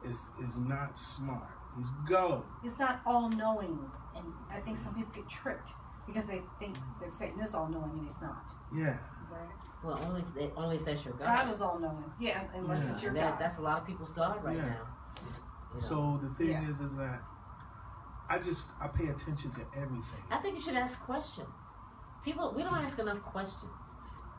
is, is, is not smart. He's gullible. He's not all-knowing. And I think some people get tripped because they think that Satan is all-knowing and he's not. Yeah. Right? Well, only, only if that's your God. God is all-knowing. Yeah, unless yeah. it's your that, God. That's a lot of people's God right yeah. now. You know? So the thing yeah. is, is that I just, I pay attention to everything. I think you should ask questions. People, we don't ask enough questions.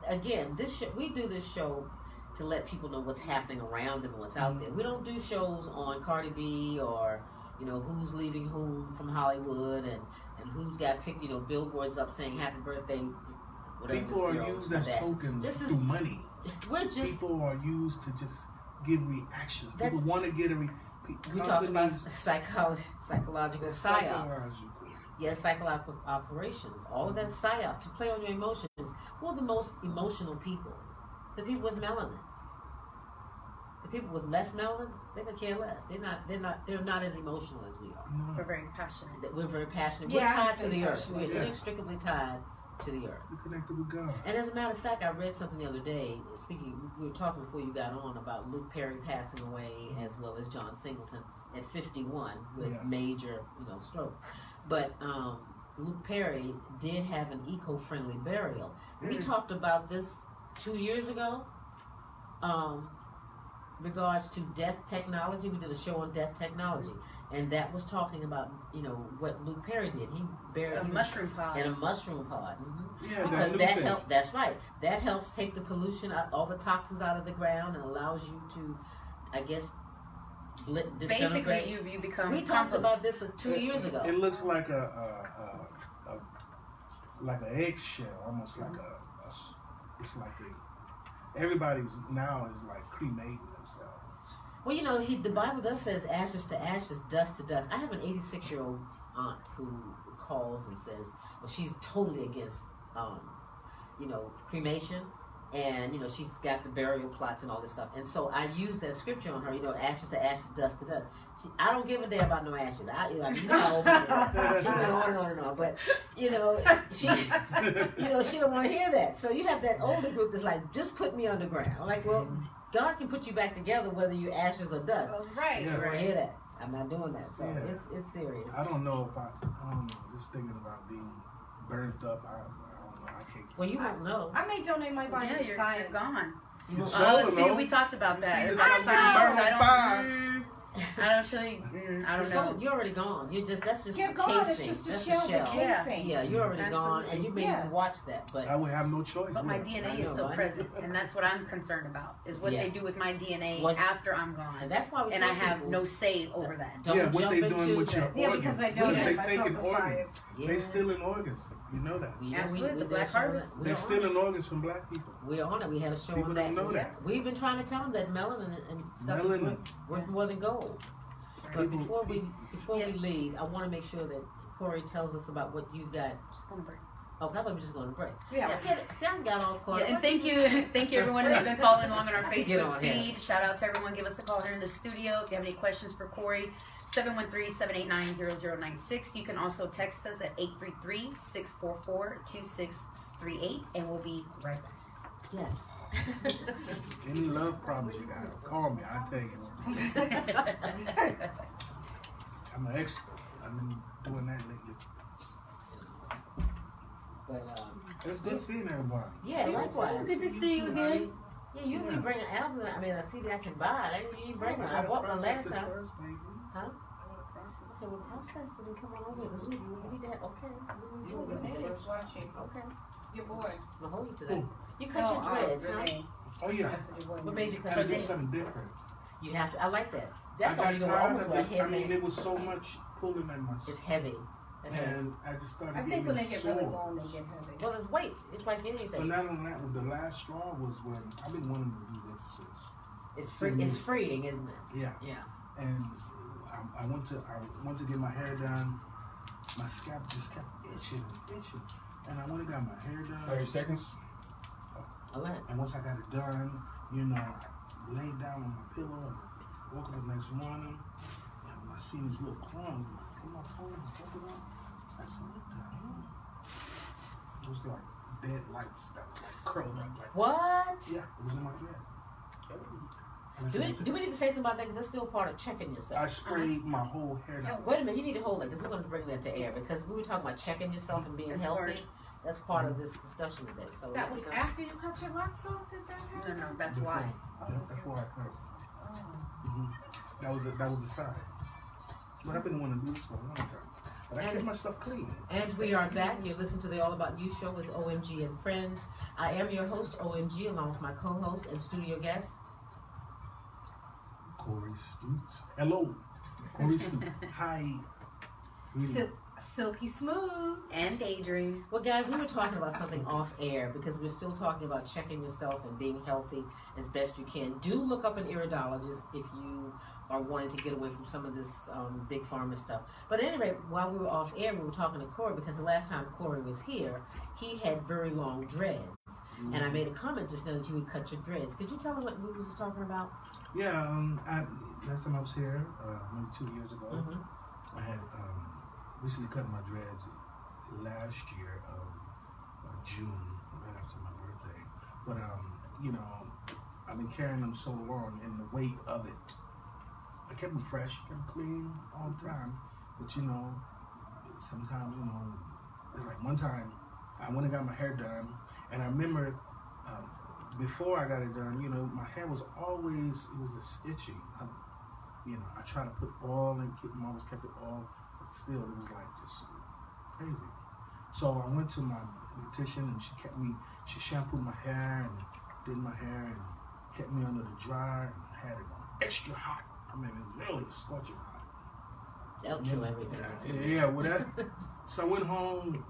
Again, this show, we do this show to let people know what's happening around them and what's out there. We don't do shows on Cardi B or, you know, who's leaving whom from Hollywood and, and who's got picked, you know, billboards up saying happy birthday, whatever. People are used as tokens this is, through money. We're just, people are used to just get reactions. People want to get a reaction. We talked about psychology, psychological psyops. Yes, psychological operations. All of that psyop to play on your emotions. Who are the most emotional people? The people with melanin. The people with less melanin, they could care less. They're not. They're not. They're not as emotional as we are. No. We're very passionate. We're very passionate. Yeah, we're tied to the earth. We're yeah. inextricably tied to the earth. We're connected with God. And as a matter of fact, I read something the other day. Speaking, we were talking before you got on about Luke Perry passing away, as well as John Singleton at fifty-one with yeah. major, you know, stroke. But um, Luke Perry did have an eco-friendly burial. We mm. talked about this two years ago, um, regards to death technology. We did a show on death technology, and that was talking about, you know, what Luke Perry did. He buried a mushroom pod. In a mushroom pod. Mm-hmm. Yeah, because that helped. That's right. That helps take the pollution, out, all the toxins out of the ground, and allows you to, I guess. Basically, you, you become. We talked about this two it, years ago. It looks like a, a, a, a like an eggshell, almost mm-hmm. like a, a. It's like a. Everybody's now is like cremating themselves. Well, you know, he, the Bible does says ashes to ashes, dust to dust. I have an eighty-six-year-old aunt who calls and says, well, she's totally against, um, you know, cremation. And, you know, she's got the burial plots and all this stuff. And so I use that scripture on her, you know, ashes to ashes, dust to dust. She, I don't give a damn about no ashes. I, you know, I mean, you know, she went on and on and on. But, you know, she, you know, she don't want to hear that. So you have that older group that's like, just put me underground. I'm like, well, God can put you back together whether you're ashes or dust. That's right. You don't want to hear that. I'm not doing that. So yeah. it's it's serious. I don't know if I, I don't know, just thinking about being burnt up, I Well, you won't know. I may donate my body yeah, to science. You're gone. You won't uh, see, know. We talked about you that. Science, I don't. Mm, I don't really. Mm, I don't so, know. You're already gone. You're just. That's just. You're gone. Casing. It's just a that's shell. The shell. Yeah. yeah, you're already Absolutely. gone, and you may yeah. even watch that. But I would have no choice. But my D N A is still present, and that's what I'm concerned about. Is what yeah. they do with my D N A what? after I'm gone. And that's why. We and I have no say over that. Don't yeah, what they doing with your organs? Yeah, because I donated myself to science. Yeah. They stealing organs. You know that. Yeah, absolutely. We, the Black Harvest. They stealing organs from black people. We're on it. We have a show people on that. People don't know that. We've been trying to tell them that melanin and stuff melanin. is worth, worth more than gold. But people, before we before yeah. we leave, I want to make sure that Corey tells us about what you've got. Just going to break. Oh, I thought we were just going to break. Yeah. yeah. Sam got all caught. Yeah, and thank you, thank you everyone who's been following along on our Facebook on feed. Here. Shout out to everyone. Give us a call here in the studio if you have any questions for Corey. seven one three, seven eight nine, zero zero nine six. You can also text us at eight three three, six four four, two six three eight, and we'll be right back. Yes. Any love problems you got, call me. I'll tell you. I'm an expert. I've been doing that lately. But, um, it's good seeing everyone. Yeah, likewise. Good to see you again. Yeah, you usually yeah. bring an album. I mean, a C D I can buy. I didn't even bring one. I bought one last time. First, huh? So we'll process it and come on over. We need that. Okay. We need to do it. Just watching. Okay. You're bored. I'm going to hold you to that. Ooh. You cut oh, your dreads, oh, really? huh? Oh, yeah. What made you cut your dreads? I did something different. You have to. I like that. That's all you almost wear. I mean, there was so much pulling on my skin. It's heavy. And, and I just started I getting I think when they get sore. Really long, they get heavy. Well, it's weight. It's like anything. But not only that, the last straw was when I've been wanting to do this since. It's free, it's freeing, isn't it? Yeah. Yeah. And I, I went to I went to get my hair done. My scalp just kept itching, itching. And I went and got my hair done. thirty seconds. Oh. And once I got it done, you know, I laid down on my pillow and woke up the next morning. And I seen these little crumbs. I put my phone and woke it up. I said, what the hell? It was like dead lights that was like curled up like what? That. Yeah, it was in my dread. Do we, do we need to say something about that? Because that's still part of checking yourself. I sprayed my whole hair. Yeah, wait a minute, you need to hold it because we're going to bring that to air because we were talking about checking yourself and being that's healthy. Part. That's part of this discussion today. So that was after you cut your locks off? Did that happen? No, no, that's before, why. Oh, that's why I cursed. Oh. Mm-hmm. That was a, that was a sign. But I've been wanting to do this for a long time. But I and, get my stuff clean. And we are back. You listen to the All About You show with O M G and Friends. I am your host, O M G, along with my co-host and studio guest, Corey Stewart. Hello, Corey Stewart. Hi. Sil silky smooth and Daydream. Well, guys, we were talking about something off air because we're still talking about checking yourself and being healthy as best you can. Do look up an iridologist if you are wanting to get away from some of this um, big pharma stuff. But at any rate, while we were off air, we were talking to Corey because the last time Corey was here, he had very long dreads. Mm-hmm. And I made a comment just now that you would cut your dreads. Could you tell us what we were talking about? Yeah, um, I, last time I was here, uh, maybe two years ago, mm-hmm. I had um, recently cut my dreads last year of um, June, right after my birthday. But, um, you know, I've been carrying them so long, and the weight of it, I kept them fresh, kept them clean all the time. But, you know, sometimes, you know, it's like one time I went and got my hair done, and I remember um, before I got it done, you know, my hair was always, it was this itchy. I, you know, I tried to put oil and keep, I always kept it all, but still it was like just crazy. So I went to my beautician and she kept me, she shampooed my hair and did my hair and kept me under the dryer and had it on extra hot. I mean, it was really scorching hot. That'll kill everything. Yeah, yeah, well that, so I went home,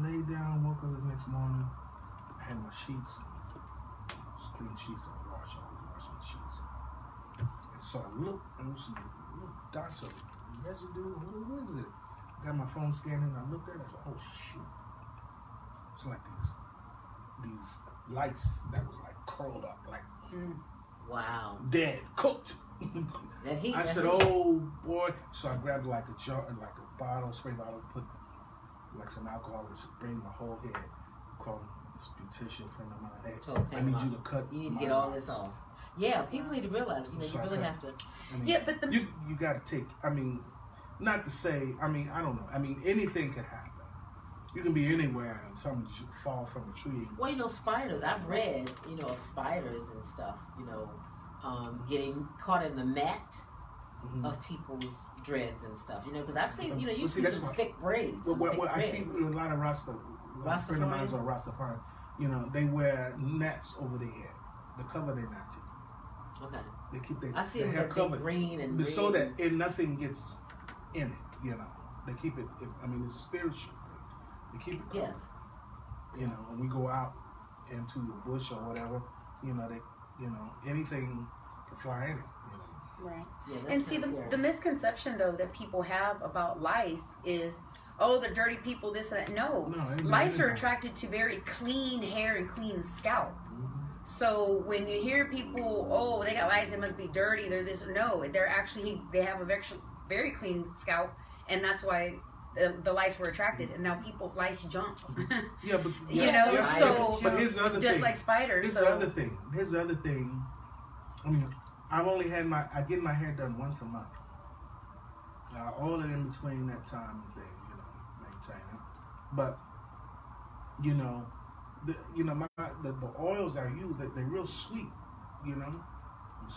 laid down, woke up the next morning, I had my sheets. Clean sheets, I wash, I always wash my sheets. And so I look, and there was some little dots of residue. What is it? I got my phone scanning, I looked at it, I said, oh shoot. It's like these these lice that was like curled up, like wow. Dead, cooked. That heat, I said, heat. Oh boy. So I grabbed like a jar, like a bottle, spray bottle, put like some alcohol and sprayed my whole head. Called beautician friend of mine. Hey, so I need you to cut. You need to get all lights. This off. Yeah, people need to realize. You know, so you really cut, have to. I mean, yeah, but the you you got to take. I mean, not to say. I mean, I don't know. I mean, anything could happen. You can be anywhere and something fall from a tree. Well, you know, spiders. I've read, you know, of spiders and stuff. You know, um, getting caught in the mat mm-hmm. of people's dreads and stuff. You know, because I've seen. You know, you well, see, see some what, thick braids. Well, well, well I see a lot of Rasta. Rastafari. Friend of mine's on Rastafari. You know, they wear nets over their head. They cover their nets. Okay. They keep their, I see their hair covered. Green and so red. That if nothing gets in it, you know. They keep it, it I mean, it's a spiritual thing. They keep it covered. Yes. You know, when we go out into the bush or whatever, you know, they, you know, anything can fly in it, you know. Right. Yeah, and see, the, the misconception, though, that people have about lice is, oh, the dirty people, this and that. No, no lice are attracted to very clean hair and clean scalp. Mm-hmm. So when you hear people, oh, they got lice, they must be dirty, they're this. No, they're actually, they have a very, very clean scalp, and that's why the, the lice were attracted. And now people, lice jump. Yeah, but yeah, you know, yeah, so but here's the other just thing. Like spiders. Here's so. the other thing. Here's the other thing. I mean, I've only had my, I get my hair done once a month. Now, all that in between that time and thing. But you know, the, you know my the, the oils I use that they, they're real sweet, you know,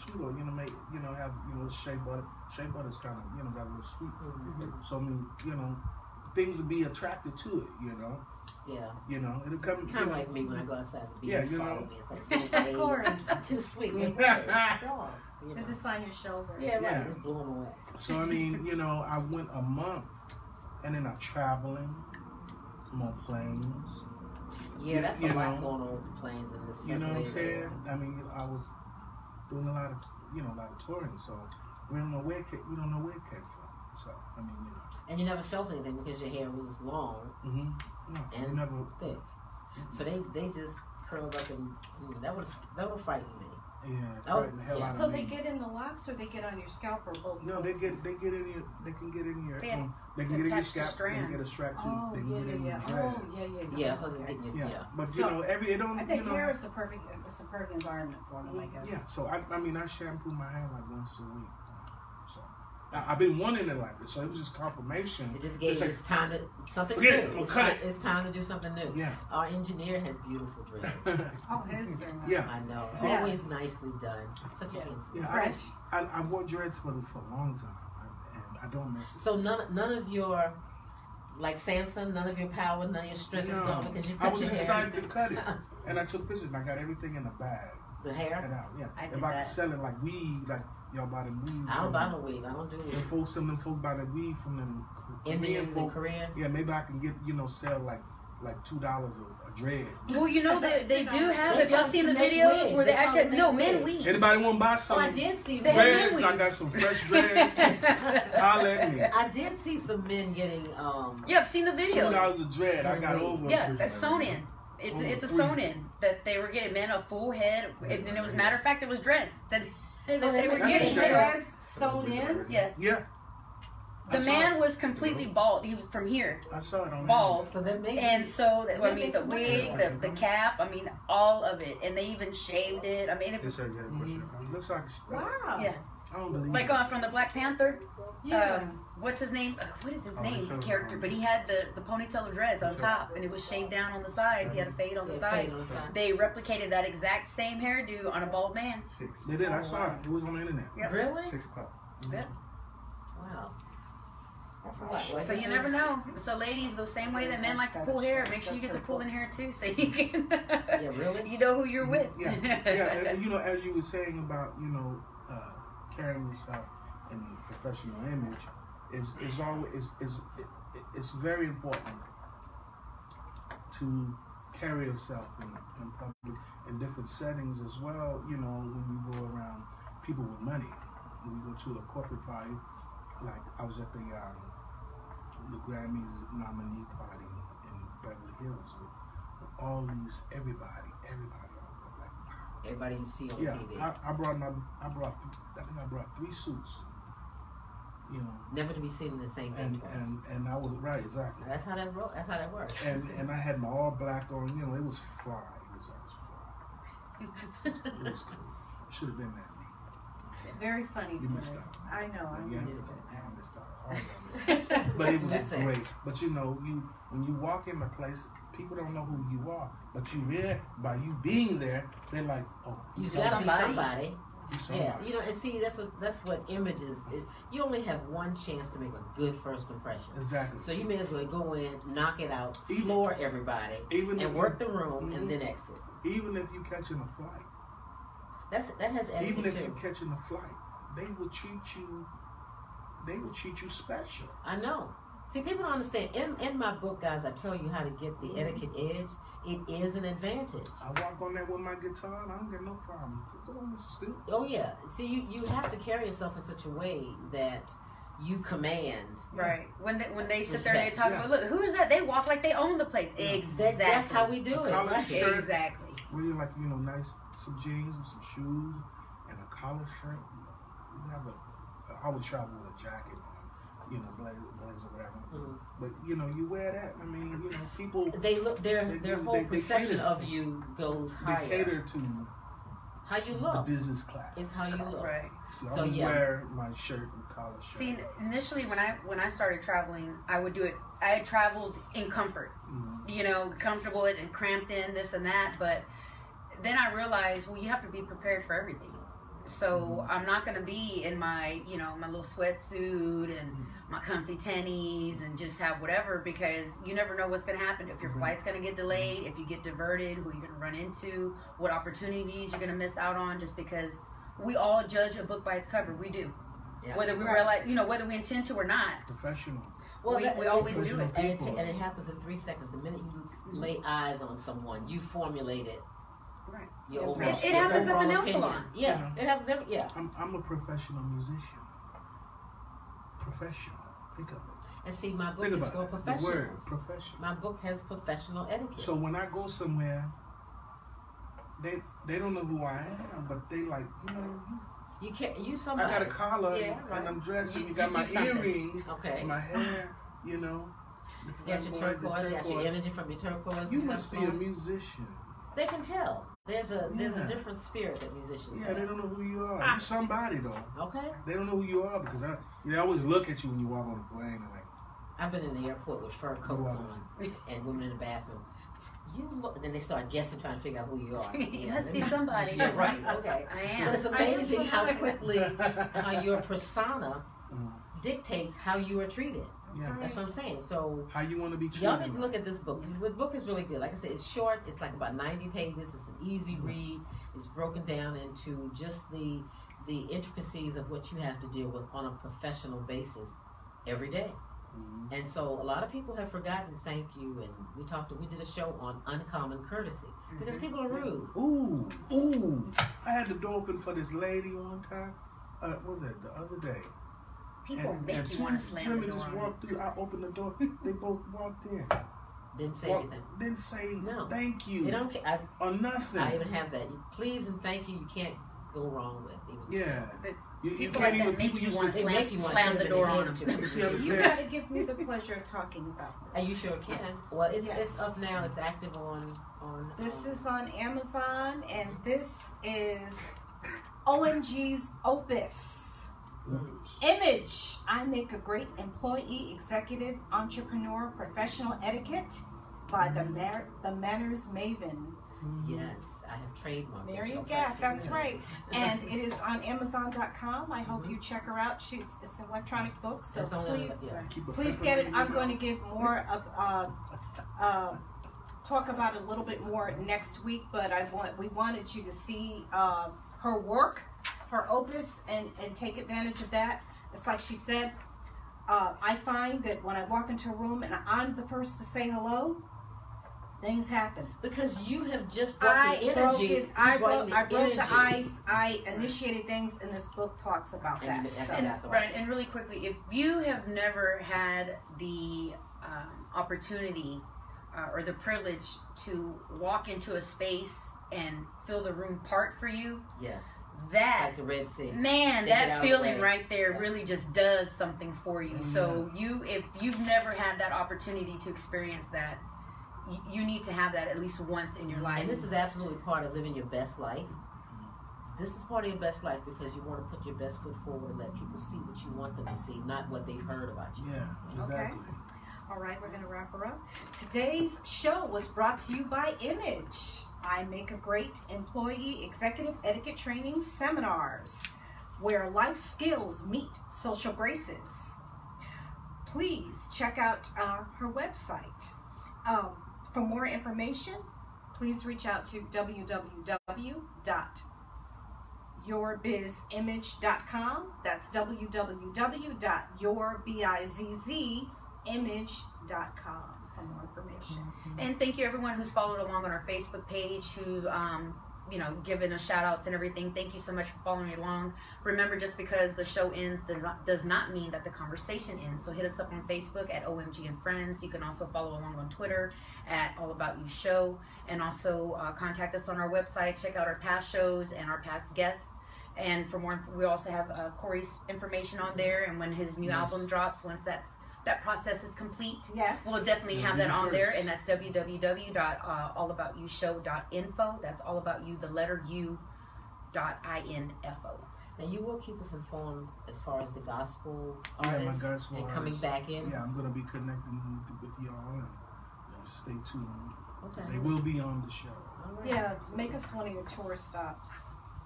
sweet oil. You know, make you know have you know shea butter. Shea butter's kind of you know got a little sweet. Mm-hmm. So I mean, you know, things will be attracted to it. You know. Yeah. You know, it'll come. Kind of like me when I go outside the beach. Yeah, you know. Me. It's like, of course, too sweet. It's you know. Just on your shoulder. Yeah, right. Yeah. It's blown away. So I mean, you know, I went a month. and then I'm traveling. I'm on planes. Yeah, you, that's you a know, lot going on with the planes and this. You know what I'm saying? I mean, I was doing a lot of, you know, a lot of touring, so we don't know where it came, we don't know where it came from. So I mean, you know. And you never felt anything because your hair was long mm-hmm. no, and never, thick. Mm-hmm. So they they just curled up and you know, that was that would frighten me. Yeah, oh, the hell yeah. Out of so me. They get in the locks, or they get on your scalp, or both. No, places? they get they get in your they can get in your they, um, they can get in your scalp, they can get a strap too, oh, they can yeah, get yeah, in yeah. your oh, yeah, yeah, yeah, yeah, so okay. getting your, yeah. yeah. But so, you know, every it don't. I think you know, hair is a perfect it's a perfect environment for them, I guess. Yeah, so I I mean I shampoo my hair like once a week, so I, I've been wanting it like this, so it was just confirmation. It just gave it's, you, like, it's time to something new. It, it's, time, it. it's time to do something new. Yeah. Our engineer has beautiful dreads. Oh, his dreads. Yeah. I know. It's yeah. always nicely done. Such yeah. a yeah, fresh. I, I, I wore dreads for for a long time, and I don't miss it. So none none of your, like Samson, none of your power, none of your strength no. is gone because you cut your hair. I was excited hair. to cut it, and I took pictures. And I got everything in a bag. The hair. And I, yeah. I did if that. I could sell it like weed, like. Y'all buy the weed. I don't buy the weed. I don't do it. And folks, some of them folks buy the weed from them Indians and Korean. Yeah, maybe I can get, you know, sell like like two dollars a dread. Well, you know that they, they do have. Have y'all seen the videos wigs. where they, they actually have, no men weed? Anybody want to buy some? Oh, I did see dreads. I got some fresh dreads. Holler at me. I did see some men getting. um Yeah, I've seen the video. Two dollars a dread. I got weed. over. Yeah, that's sewn in. It's over it's a sewn in that they were getting men a full head, and then it was matter of fact it was dreads that. So they, they were getting dreads sewn in? Yes. Yeah. The man it. was completely bald. He was from here. I saw it on bald. So that makes and so, that, that I mean, the wig, the, the cap, I mean, all of it. And they even shaved it. I mean, it yes, sir, yeah, mm-hmm. looks like. Wow. Yeah. I don't believe like uh, from the Black Panther. Yeah. Um, what's his name? Uh, what is his oh, name? The character. But he had the, the ponytail of dreads on top, and it was shaved down on the sides. He had a fade on the side. They replicated that exact same hairdo on a bald man. Six. They did. Oh, I saw wow. it. It was on the internet. Yep. Really? Six o'clock. Mm-hmm. Yeah. Wow. So you never know. So ladies, the same way that men like to pull hair, make sure you get to pull in hair too, so you can. Yeah, really. You know who you're with. Yeah. Yeah. And, you know, as you were saying about, you know, uh, carrying yourself in the professional image is is always is is it's very important to carry yourself in, in public in different settings as well. You know, when you go around people with money, when you go to a corporate party. Like I was at the um, the Grammys nominee party in Beverly Hills with, with all these everybody, everybody, like wow. everybody you see on yeah, T V. Yeah, I, I brought my, I brought, I think I brought three suits. You know, never to be seen in the same thing. And, and and I was right, exactly. That's how that that's how that works. And and I had my all black on. You know, it was fly. It was always fly. It was cool. Should have been that. Very funny. You missed out. I know. I yeah, missed it. I missed out. All of it. But it was That's great. It. But you know, you when you walk in a place, people don't know who you are. But you read by you being there, they're like, oh, you gotta somebody. be somebody. Somebody. Yeah, you know, and see, that's what that's what images. It, you only have one chance to make a good first impression. Exactly. So you may as well go in, knock it out, even, floor everybody, even and work you, the room, mm-hmm. and then exit. Even if you catching a flight. That's, that has Even if you're catching a flight, they will treat you. They will treat you special. I know. See, people don't understand. In in my book, guys, I tell you how to get the etiquette edge. It is an advantage. I walk on there with my guitar, and I don't get no problem. Go on, Mister Stewart. Oh yeah. See, you, you have to carry yourself in such a way that you command. Right. When they, when they sit respect. there and they talk yeah. about, look, who is that? They walk like they own the place. Yeah. Exactly. That's how we do a it. Right? Shirt, exactly. Really, like you know, nice. Some jeans and some shoes and a collar shirt. You have a, I would travel with a jacket, you know, blazer, blazer, whatever. Mm-hmm. But you know, you wear that. I mean, you know, people. They look their they, their they, whole they, perception they of you goes higher. They cater to how you look. The business class. It's how you look. Right. So, so I would yeah. wear my shirt and collar shirt. See, initially when I when I started traveling, I would do it. I had traveled in comfort, mm-hmm. you know, comfortable and cramped in this and that, but. Then I realized, well, you have to be prepared for everything. So I'm not going to be in my, you know, my little sweatsuit and my comfy tennies and just have whatever, because you never know what's going to happen. If your flight's going to get delayed, if you get diverted, who you're going to run into, what opportunities you're going to miss out on, just because we all judge a book by its cover. We do. Yeah. Whether we realize, you know, whether we intend to or not. Professional. Well, we, that, we always do it. And, it, and it happens in three seconds. The minute you lay eyes on someone, you formulate it. Right. Your overall, it, it happens at the nail salon. Yeah, you know, it happens every, yeah. I'm, I'm a professional musician. Professional. Think of it. And see, my book Think is for professionals. The word, professional. My book has professional etiquette. So when I go somewhere, they they don't know who I am, but they like, you know, you can't, you somebody. I got a collar, yeah, right, and I'm dressed, you, and you got you my something. earrings, okay, my hair, you know. You got your turquoise, you got your energy from your turquoise. You must be a musician. They can tell. There's a yeah. there's a different spirit that musicians Yeah, have. They don't know who you are. You're somebody, though. Okay. They don't know who you are because I, you know, they always look at you when you walk on the plane. Like, I've been in the airport with fur coats on and women in the bathroom. You look, then they start guessing, trying to figure out who you are. You yeah, must be somebody. Yeah, right. Okay. I am. But it's amazing I how quickly how your persona mm. dictates how you are treated. Yeah. Right. That's what I'm saying. So how you want to be treated? Y'all need to look at this book. The book is really good. Like I said, it's short. It's like about ninety pages. It's an easy read. It's broken down into just the the intricacies of what you have to deal with on a professional basis every day. Mm-hmm. And so a lot of people have forgotten thank you, and we talked to, we did a show on uncommon courtesy because people are rude. Ooh, ooh. I had the door open for this lady one time. Uh, what was that? The other day. People and, make and you want to slam the door. Women just walked through. I opened the door. They both walked in. Didn't say Walk, anything. Didn't say no. Thank you. They don't care. I, or nothing. I even have that. You please and thank you. You can't go wrong with. Even yeah. But you, you people can't like even. People used to slam, make you want slam the door on them. You got to give me the pleasure of talking about this. Are you sure can? Well, it's yes. it's up now. It's active on on. This on. is on Amazon, and this is O M G's Opus. Image. I Make a Great Employee, Executive, Entrepreneur, Professional Etiquette by the Mar the Manners Maven. Yes, I have trademarked. There you go. That's right. And it is on Amazon dot com. I hope mm-hmm. you check her out. She's it's an electronic book, so That's please, only, yeah. please get it. I'm going to give more of uh, uh, talk about it a little bit more next week. But I want we wanted you to see uh, her work. Her opus and, and take advantage of that. It's like she said, uh, I find that when I walk into a room and I'm the first to say hello, things happen. Because you have just brought I the energy. Broke it, I, broke, the I broke energy. the ice. I initiated things, and this book talks about that. And, so. and, right, and really quickly, if you have never had the um, opportunity uh, or the privilege to walk into a space and feel the room part for you, yes. That like the Red Sea. Man, Take that feeling right there yeah. really just does something for you. Mm-hmm. So you, if you've never had that opportunity to experience that, you, you need to have that at least once in your life. And this is absolutely part of living your best life. This is part of your best life because you want to put your best foot forward and let people see what you want them to see, not what they've heard about you. Yeah, exactly. Okay. All right, we're going to wrap her up. Today's show was brought to you by Image. I Make a Great Employee Executive Etiquette Training Seminars, where life skills meet social graces. Please check out uh, her website. Um, for more information, please reach out to w w w dot your biz image dot com. That's w w w dot your biz image dot com. More information. And thank you everyone who's followed along on our Facebook page, who um, you know, given us shout outs and everything. Thank you so much for following along. Remember, just because the show ends does not mean that the conversation ends. So hit us up on Facebook at O M G and Friends. You can also follow along on Twitter at All About You Show, and also uh, contact us on our website. Check out our past shows and our past guests. And for more, we also have uh, Corey's information on there. And when his new yes. album drops, once that's that process is complete. Yes. We'll definitely have that on there, and that's w w w dot all about you show dot info. That's all about you, the letter U, dot I N F O. Now, you will keep us informed as far as the gospel artists yeah, my gospel and coming artists. back in. Yeah, I'm going to be connecting with y'all, and stay tuned. Okay. They will be on the show. Right. Yeah, make us one of your tour stops.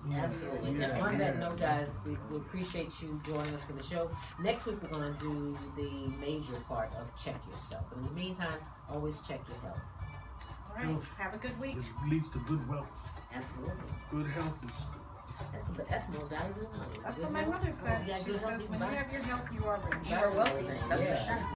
Yeah, Absolutely. Yeah, on yeah, that note, guys, we, we appreciate you joining us for the show. Next week, we're going to do the major part of check yourself. But in the meantime, always check your health. All right. Health. Have a good week. This leads to good wealth. Absolutely. Good health is good. That's, that's more valuable. That's good what my mother said. Oh, yeah, she says, when you have your health, you are rich. You are wealthy. That's yeah. for sure.